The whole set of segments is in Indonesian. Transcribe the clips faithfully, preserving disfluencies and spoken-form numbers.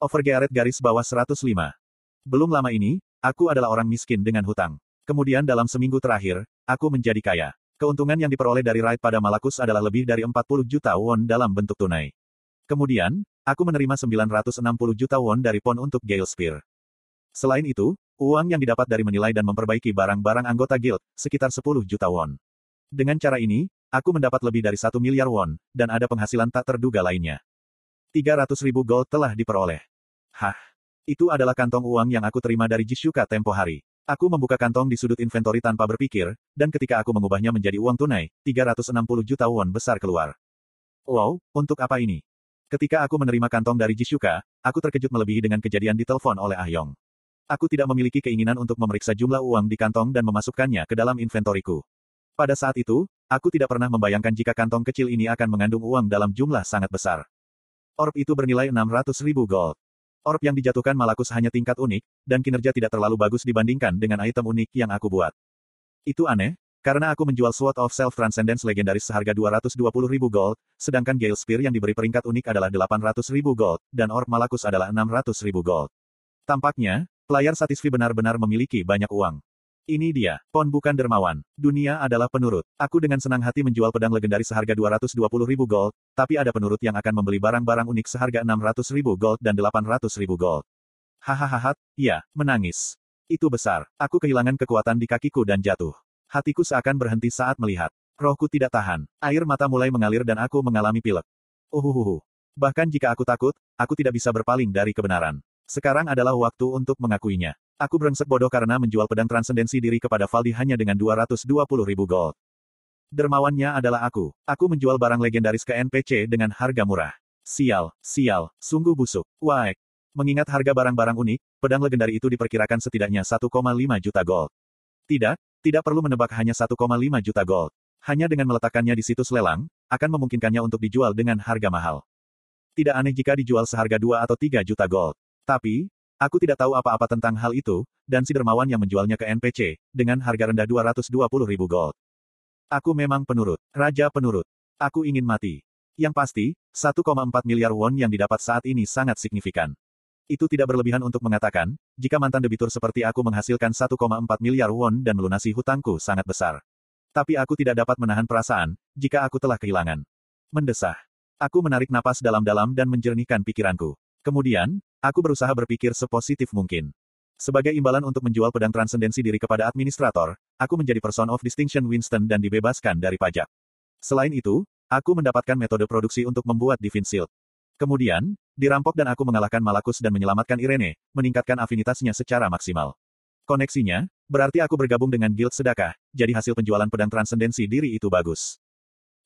Overgeared garis bawah seratus lima. Belum lama ini, aku adalah orang miskin dengan hutang. Kemudian dalam seminggu terakhir, aku menjadi kaya. Keuntungan yang diperoleh dari raid pada Malakus adalah lebih dari empat puluh juta won dalam bentuk tunai. Kemudian, aku menerima sembilan ratus enam puluh juta won dari P O N untuk Gale Spear. Selain itu, uang yang didapat dari menilai dan memperbaiki barang-barang anggota guild, sekitar sepuluh juta won. Dengan cara ini, aku mendapat lebih dari satu miliar won, dan ada penghasilan tak terduga lainnya. tiga ratus ribu gold telah diperoleh. Hah, itu adalah kantong uang yang aku terima dari Jisuka tempo hari. Aku membuka kantong di sudut inventory tanpa berpikir, dan ketika aku mengubahnya menjadi uang tunai, tiga ratus enam puluh juta won besar keluar. Wow, untuk apa ini? Ketika aku menerima kantong dari Jisuka, aku terkejut melebihi dengan kejadian ditelepon oleh Ah Yong. Aku tidak memiliki keinginan untuk memeriksa jumlah uang di kantong dan memasukkannya ke dalam inventoriku. Pada saat itu, aku tidak pernah membayangkan jika kantong kecil ini akan mengandung uang dalam jumlah sangat besar. Orb itu bernilai enam ratus ribu gold. Orb yang dijatuhkan Malakus hanya tingkat unik, dan kinerja tidak terlalu bagus dibandingkan dengan item unik yang aku buat. Itu aneh, karena aku menjual Sword of Self Transcendence legendaris seharga dua ratus dua puluh ribu gold, sedangkan Gale Spear yang diberi peringkat unik adalah delapan ratus ribu gold, dan Orb Malakus adalah enam ratus ribu gold. Tampaknya, player Satisfy benar-benar memiliki banyak uang. Ini dia, P O N bukan dermawan, dunia adalah penurut. Aku dengan senang hati menjual pedang legendaris seharga dua ratus dua puluh ribu gold, tapi ada penurut yang akan membeli barang-barang unik seharga enam ratus ribu gold dan delapan ratus ribu gold. Hahaha, ya, menangis. Itu besar, aku kehilangan kekuatan di kakiku dan jatuh. Hatiku seakan berhenti saat melihat. Rohku tidak tahan, air mata mulai mengalir dan aku mengalami pilek. Uhuhuhu. Bahkan jika aku takut, aku tidak bisa berpaling dari kebenaran. Sekarang adalah waktu untuk mengakuinya. Aku brengsek bodoh karena menjual pedang transendensi diri kepada Valdi hanya dengan dua ratus dua puluh ribu gold. Dermawannya adalah aku. Aku menjual barang legendaris ke N P C dengan harga murah. Sial, sial, sungguh busuk. Waek. Mengingat harga barang-barang unik, pedang legendari itu diperkirakan setidaknya satu koma lima juta gold. Tidak, tidak perlu menebak hanya satu koma lima juta gold. Hanya dengan meletakkannya di situs lelang, akan memungkinkannya untuk dijual dengan harga mahal. Tidak aneh jika dijual seharga dua atau tiga juta gold. Tapi, aku tidak tahu apa-apa tentang hal itu, dan si dermawan yang menjualnya ke N P C, dengan harga rendah dua ratus dua puluh ribu gold. Aku memang penurut, raja penurut. Aku ingin mati. Yang pasti, satu koma empat miliar won yang didapat saat ini sangat signifikan. Itu tidak berlebihan untuk mengatakan, jika mantan debitur seperti aku menghasilkan satu koma empat miliar won dan melunasi hutangku sangat besar. Tapi aku tidak dapat menahan perasaan, jika aku telah kehilangan. Mendesah. Aku menarik napas dalam-dalam dan menjernihkan pikiranku. Kemudian, aku berusaha berpikir sepositif mungkin. Sebagai imbalan untuk menjual pedang transendensi diri kepada administrator, aku menjadi Person of Distinction Winston dan dibebaskan dari pajak. Selain itu, aku mendapatkan metode produksi untuk membuat Divine Shield. Kemudian, dirampok dan aku mengalahkan Malakus dan menyelamatkan Irene, meningkatkan afinitasnya secara maksimal. Koneksinya, berarti aku bergabung dengan Guild Sedekah, jadi hasil penjualan pedang transendensi diri itu bagus.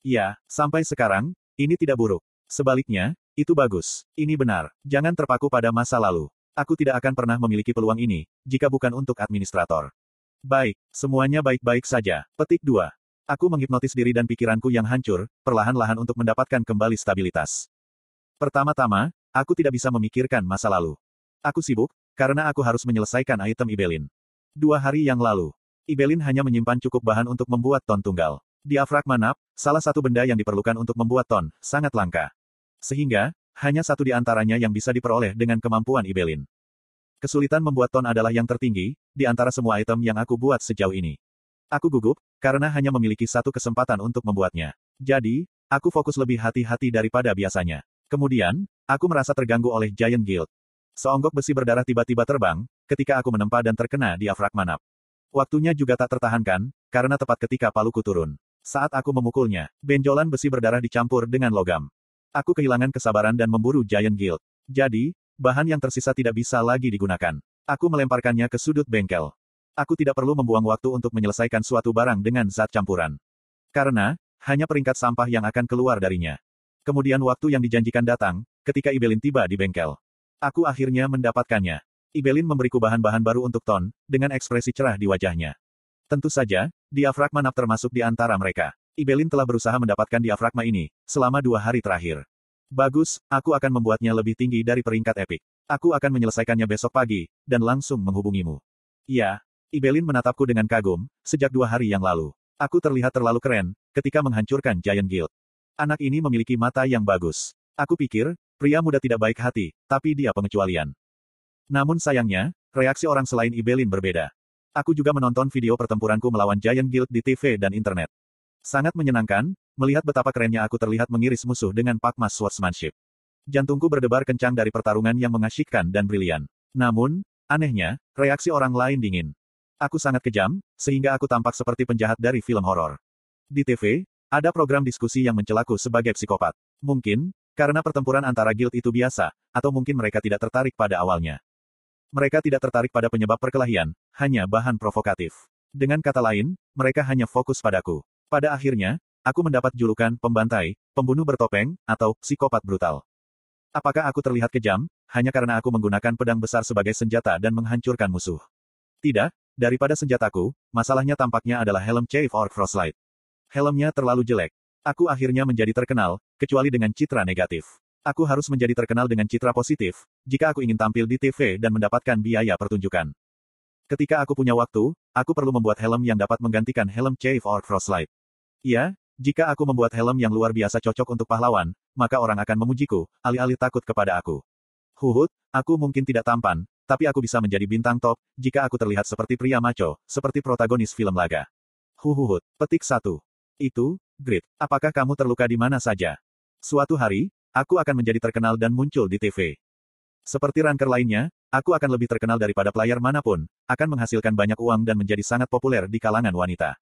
Ya, sampai sekarang, ini tidak buruk. Sebaliknya, itu bagus. Ini benar. Jangan terpaku pada masa lalu. Aku tidak akan pernah memiliki peluang ini, jika bukan untuk administrator. Baik, semuanya baik-baik saja. Petik dua. Aku menghipnotis diri dan pikiranku yang hancur, perlahan-lahan untuk mendapatkan kembali stabilitas. Pertama-tama, aku tidak bisa memikirkan masa lalu. Aku sibuk, karena aku harus menyelesaikan item Ibelin. Dua hari yang lalu, Ibelin hanya menyimpan cukup bahan untuk membuat ton tunggal. Di Afrag Manap, salah satu benda yang diperlukan untuk membuat ton, sangat langka. Sehingga, hanya satu di antaranya yang bisa diperoleh dengan kemampuan Ibelin. Kesulitan membuat ton adalah yang tertinggi, di antara semua item yang aku buat sejauh ini. Aku gugup, karena hanya memiliki satu kesempatan untuk membuatnya. Jadi, aku fokus lebih hati-hati daripada biasanya. Kemudian, aku merasa terganggu oleh Giant Guild. Seonggok besi berdarah tiba-tiba terbang, ketika aku menempa dan terkena di Afrag Manap. Waktunya juga tak tertahankan, karena tepat ketika paluku turun. Saat aku memukulnya, benjolan besi berdarah dicampur dengan logam. Aku kehilangan kesabaran dan memburu Giant Guild. Jadi, bahan yang tersisa tidak bisa lagi digunakan. Aku melemparkannya ke sudut bengkel. Aku tidak perlu membuang waktu untuk menyelesaikan suatu barang dengan zat campuran. Karena, hanya peringkat sampah yang akan keluar darinya. Kemudian waktu yang dijanjikan datang, ketika Ibelin tiba di bengkel. Aku akhirnya mendapatkannya. Ibelin memberiku bahan-bahan baru untuk ton, dengan ekspresi cerah di wajahnya. Tentu saja, di Afrag Manap termasuk di antara mereka. Ibelin telah berusaha mendapatkan diafragma ini, selama dua hari terakhir. Bagus, aku akan membuatnya lebih tinggi dari peringkat epik. Aku akan menyelesaikannya besok pagi, dan langsung menghubungimu. Ya, Ibelin menatapku dengan kagum, sejak dua hari yang lalu. Aku terlihat terlalu keren, ketika menghancurkan Giant Guild. Anak ini memiliki mata yang bagus. Aku pikir, Pria muda tidak baik hati, tapi dia pengecualian. Namun sayangnya, reaksi orang selain Ibelin berbeda. Aku juga menonton video pertempuranku melawan Giant Guild di T V dan internet. Sangat menyenangkan, melihat betapa kerennya aku terlihat mengiris musuh dengan pakma swordsmanship. Jantungku berdebar kencang dari pertarungan yang mengasyikkan dan brilian. Namun, anehnya, reaksi orang lain dingin. Aku sangat kejam, sehingga aku tampak seperti penjahat dari film horor. Di T V, ada program diskusi yang mencelaku sebagai psikopat. Mungkin, karena pertempuran antara guild itu biasa, atau mungkin mereka tidak tertarik pada awalnya. Mereka tidak tertarik pada penyebab perkelahian, hanya bahan provokatif. Dengan kata lain, mereka hanya fokus padaku. Pada akhirnya, aku mendapat julukan pembantai, pembunuh bertopeng, atau psikopat brutal. Apakah aku terlihat kejam, hanya karena aku menggunakan pedang besar sebagai senjata dan menghancurkan musuh? Tidak, daripada senjataku, masalahnya tampaknya adalah helm Cave of Crosslight. Helmnya terlalu jelek. Aku akhirnya menjadi terkenal, kecuali dengan citra negatif. Aku harus menjadi terkenal dengan citra positif, jika aku ingin tampil di T V dan mendapatkan biaya pertunjukan. Ketika aku punya waktu, aku perlu membuat helm yang dapat menggantikan helm Cave of Crosslight. Ya, jika aku membuat helm yang luar biasa cocok untuk pahlawan, maka orang akan memujiku, alih-alih takut kepada aku. Huhut, aku mungkin tidak tampan, tapi aku bisa menjadi bintang top, jika aku terlihat seperti pria maco, seperti protagonis film laga. Huhuhut, petik satu. Itu, grit. Apakah kamu terluka di mana saja? Suatu hari, aku akan menjadi terkenal dan muncul di T V. Seperti ranker lainnya, aku akan lebih terkenal daripada player manapun, akan menghasilkan banyak uang dan menjadi sangat populer di kalangan wanita.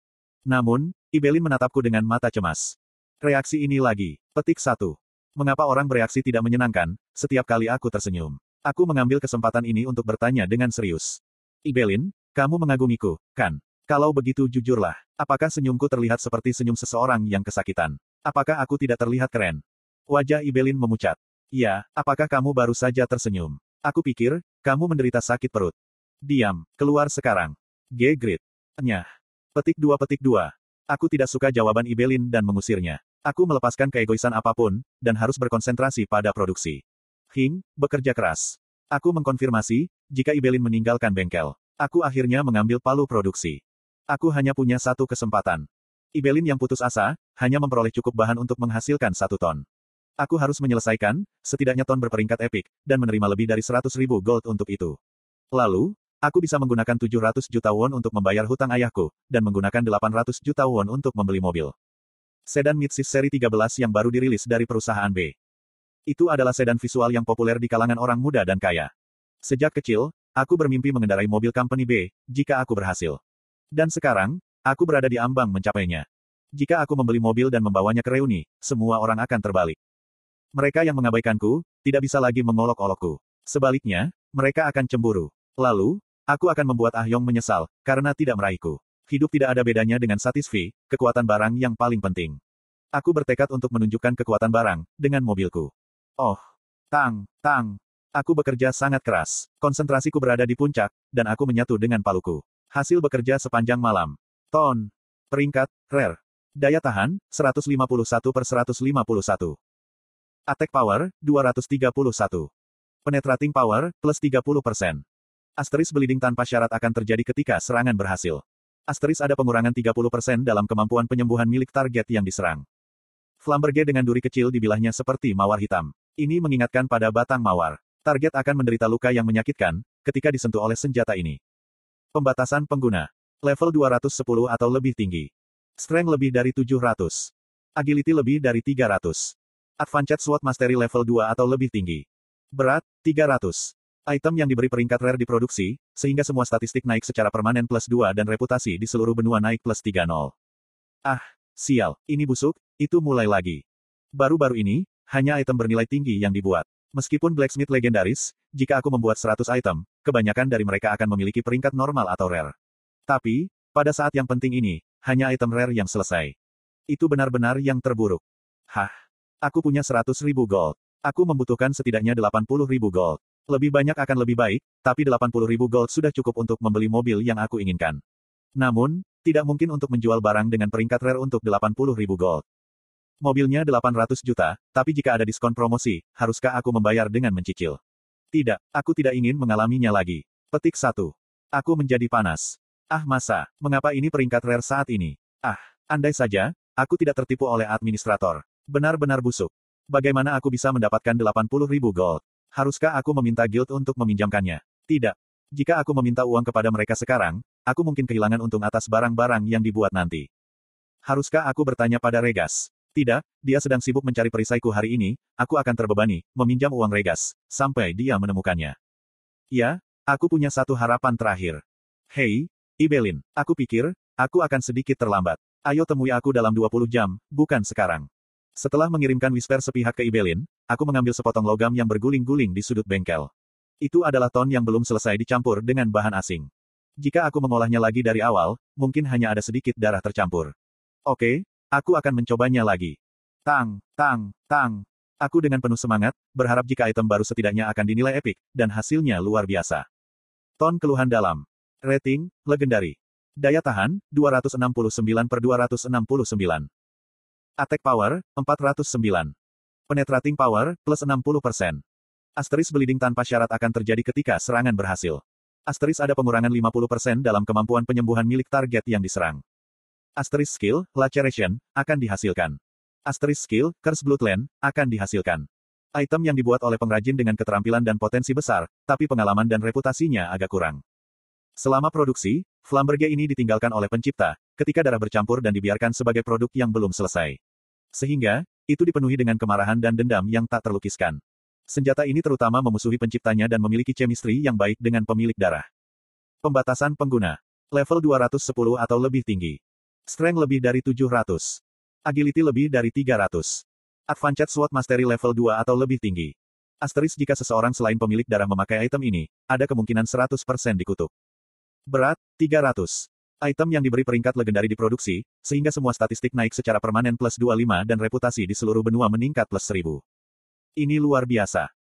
Namun, Ibelin menatapku dengan mata cemas. Reaksi ini lagi, petik satu. Mengapa orang bereaksi tidak menyenangkan, setiap kali aku tersenyum. Aku mengambil kesempatan ini untuk bertanya dengan serius. Ibelin, kamu mengagumiku, kan? Kalau begitu jujurlah, apakah senyumku terlihat seperti senyum seseorang yang kesakitan? Apakah aku tidak terlihat keren? Wajah Ibelin memucat. Ya, apakah kamu baru saja tersenyum? Aku pikir, kamu menderita sakit perut. Diam, keluar sekarang. Gegrit. Nyah. Petik dua petik dua. Aku tidak suka jawaban Ibelin dan mengusirnya. Aku melepaskan keegoisan apapun, dan harus berkonsentrasi pada produksi. Hing, bekerja keras. Aku mengkonfirmasi, jika Ibelin meninggalkan bengkel. Aku akhirnya mengambil palu produksi. Aku hanya punya satu kesempatan. Ibelin yang putus asa, hanya memperoleh cukup bahan untuk menghasilkan satu ton. Aku harus menyelesaikan, setidaknya ton berperingkat epik, dan menerima lebih dari seratus ribu gold untuk itu. Lalu, aku bisa menggunakan tujuh ratus juta won untuk membayar hutang ayahku, dan menggunakan delapan ratus juta won untuk membeli mobil. Sedan Mitsubishi seri tiga belas yang baru dirilis dari perusahaan B. Itu adalah sedan visual yang populer di kalangan orang muda dan kaya. Sejak kecil, aku bermimpi mengendarai mobil company B, jika aku berhasil. Dan sekarang, aku berada di ambang mencapainya. Jika aku membeli mobil dan membawanya ke reuni, semua orang akan terbalik. Mereka yang mengabaikanku, tidak bisa lagi mengolok-olokku. Sebaliknya, mereka akan cemburu. Lalu, aku akan membuat Ah Yong menyesal, karena tidak meraihku. Hidup tidak ada bedanya dengan Satisfy, kekuatan barang yang paling penting. Aku bertekad untuk menunjukkan kekuatan barang, dengan mobilku. Oh, tang, tang. Aku bekerja sangat keras. Konsentrasiku berada di puncak, dan aku menyatu dengan paluku. Hasil bekerja sepanjang malam. Ton. Peringkat, rare. Daya tahan, seratus lima puluh satu per seratus lima puluh satu. Attack power, dua ratus tiga puluh satu. Penetrating power, plus tiga puluh persen. Asteris bleeding tanpa syarat akan terjadi ketika serangan berhasil. Asteris ada pengurangan tiga puluh persen dalam kemampuan penyembuhan milik target yang diserang. Flamberge dengan duri kecil di bilahnya seperti mawar hitam. Ini mengingatkan pada batang mawar. Target akan menderita luka yang menyakitkan, ketika disentuh oleh senjata ini. Pembatasan pengguna. Level dua ratus sepuluh atau lebih tinggi. Strength lebih dari tujuh ratus. Agility lebih dari tiga ratus. Advanced Sword Mastery level dua atau lebih tinggi. Berat, tiga ratus. Item yang diberi peringkat rare diproduksi, sehingga semua statistik naik secara permanen plus dua dan reputasi di seluruh benua naik plus tiga puluh. Ah, sial, ini busuk, itu mulai lagi. Baru-baru ini, hanya item bernilai tinggi yang dibuat. Meskipun Blacksmith legendaris, jika aku membuat seratus item, kebanyakan dari mereka akan memiliki peringkat normal atau rare. Tapi, pada saat yang penting ini, hanya item rare yang selesai. Itu benar-benar yang terburuk. Hah. Aku punya seratus ribu gold. Aku membutuhkan setidaknya delapan puluh ribu gold. Lebih banyak akan lebih baik, tapi delapan puluh ribu gold sudah cukup untuk membeli mobil yang aku inginkan. Namun, tidak mungkin untuk menjual barang dengan peringkat rare untuk delapan puluh ribu gold. Mobilnya delapan ratus juta, tapi jika ada diskon promosi, haruskah aku membayar dengan mencicil? Tidak, aku tidak ingin mengalaminya lagi. Petik satu. Aku menjadi panas. Ah masa, mengapa ini peringkat rare saat ini? Ah, andai saja, aku tidak tertipu oleh administrator. Benar-benar busuk. Bagaimana aku bisa mendapatkan delapan puluh ribu gold? Haruskah aku meminta guild untuk meminjamkannya? Tidak. Jika aku meminta uang kepada mereka sekarang, aku mungkin kehilangan untung atas barang-barang yang dibuat nanti. Haruskah aku bertanya pada Regas? Tidak, dia sedang sibuk mencari perisaiku hari ini, aku akan terbebani, meminjam uang Regas, sampai dia menemukannya. Ya, aku punya satu harapan terakhir. Hei, Ibelin, aku pikir, aku akan sedikit terlambat. Ayo temui aku dalam dua puluh jam, bukan sekarang. Setelah mengirimkan whisper sepihak ke Ibelin, aku mengambil sepotong logam yang berguling-guling di sudut bengkel. Itu adalah ton yang belum selesai dicampur dengan bahan asing. Jika aku mengolahnya lagi dari awal, mungkin hanya ada sedikit darah tercampur. Oke. Aku akan mencobanya lagi. Tang, tang, tang. Aku dengan penuh semangat, berharap jika item baru setidaknya akan dinilai epik, dan hasilnya luar biasa. Ton keluhan dalam. Rating, legendari. Daya tahan, dua ratus enam puluh sembilan per dua ratus enam puluh sembilan. Attack power, empat ratus sembilan. Penetrating power, plus enam puluh persen. Asteris bleeding tanpa syarat akan terjadi ketika serangan berhasil. Asteris ada pengurangan lima puluh persen dalam kemampuan penyembuhan milik target yang diserang. Asteris skill, Laceration, akan dihasilkan. Asteris skill, Curse Bloodline, akan dihasilkan. Item yang dibuat oleh pengrajin dengan keterampilan dan potensi besar, tapi pengalaman dan reputasinya agak kurang. Selama produksi, Flamberge ini ditinggalkan oleh pencipta, ketika darah bercampur dan dibiarkan sebagai produk yang belum selesai. Sehingga, itu dipenuhi dengan kemarahan dan dendam yang tak terlukiskan. Senjata ini terutama memusuhi penciptanya dan memiliki chemistry yang baik dengan pemilik darah. Pembatasan pengguna. Level dua ratus sepuluh atau lebih tinggi. Strength lebih dari tujuh ratus. Agility lebih dari tiga ratus. Advanced Sword Mastery level dua atau lebih tinggi. Asteris jika seseorang selain pemilik darah memakai item ini, ada kemungkinan seratus persen dikutuk. Berat, tiga ratus. Item yang diberi peringkat legendari diproduksi, sehingga semua statistik naik secara permanen plus dua puluh lima dan reputasi di seluruh benua meningkat plus seribu. Ini luar biasa.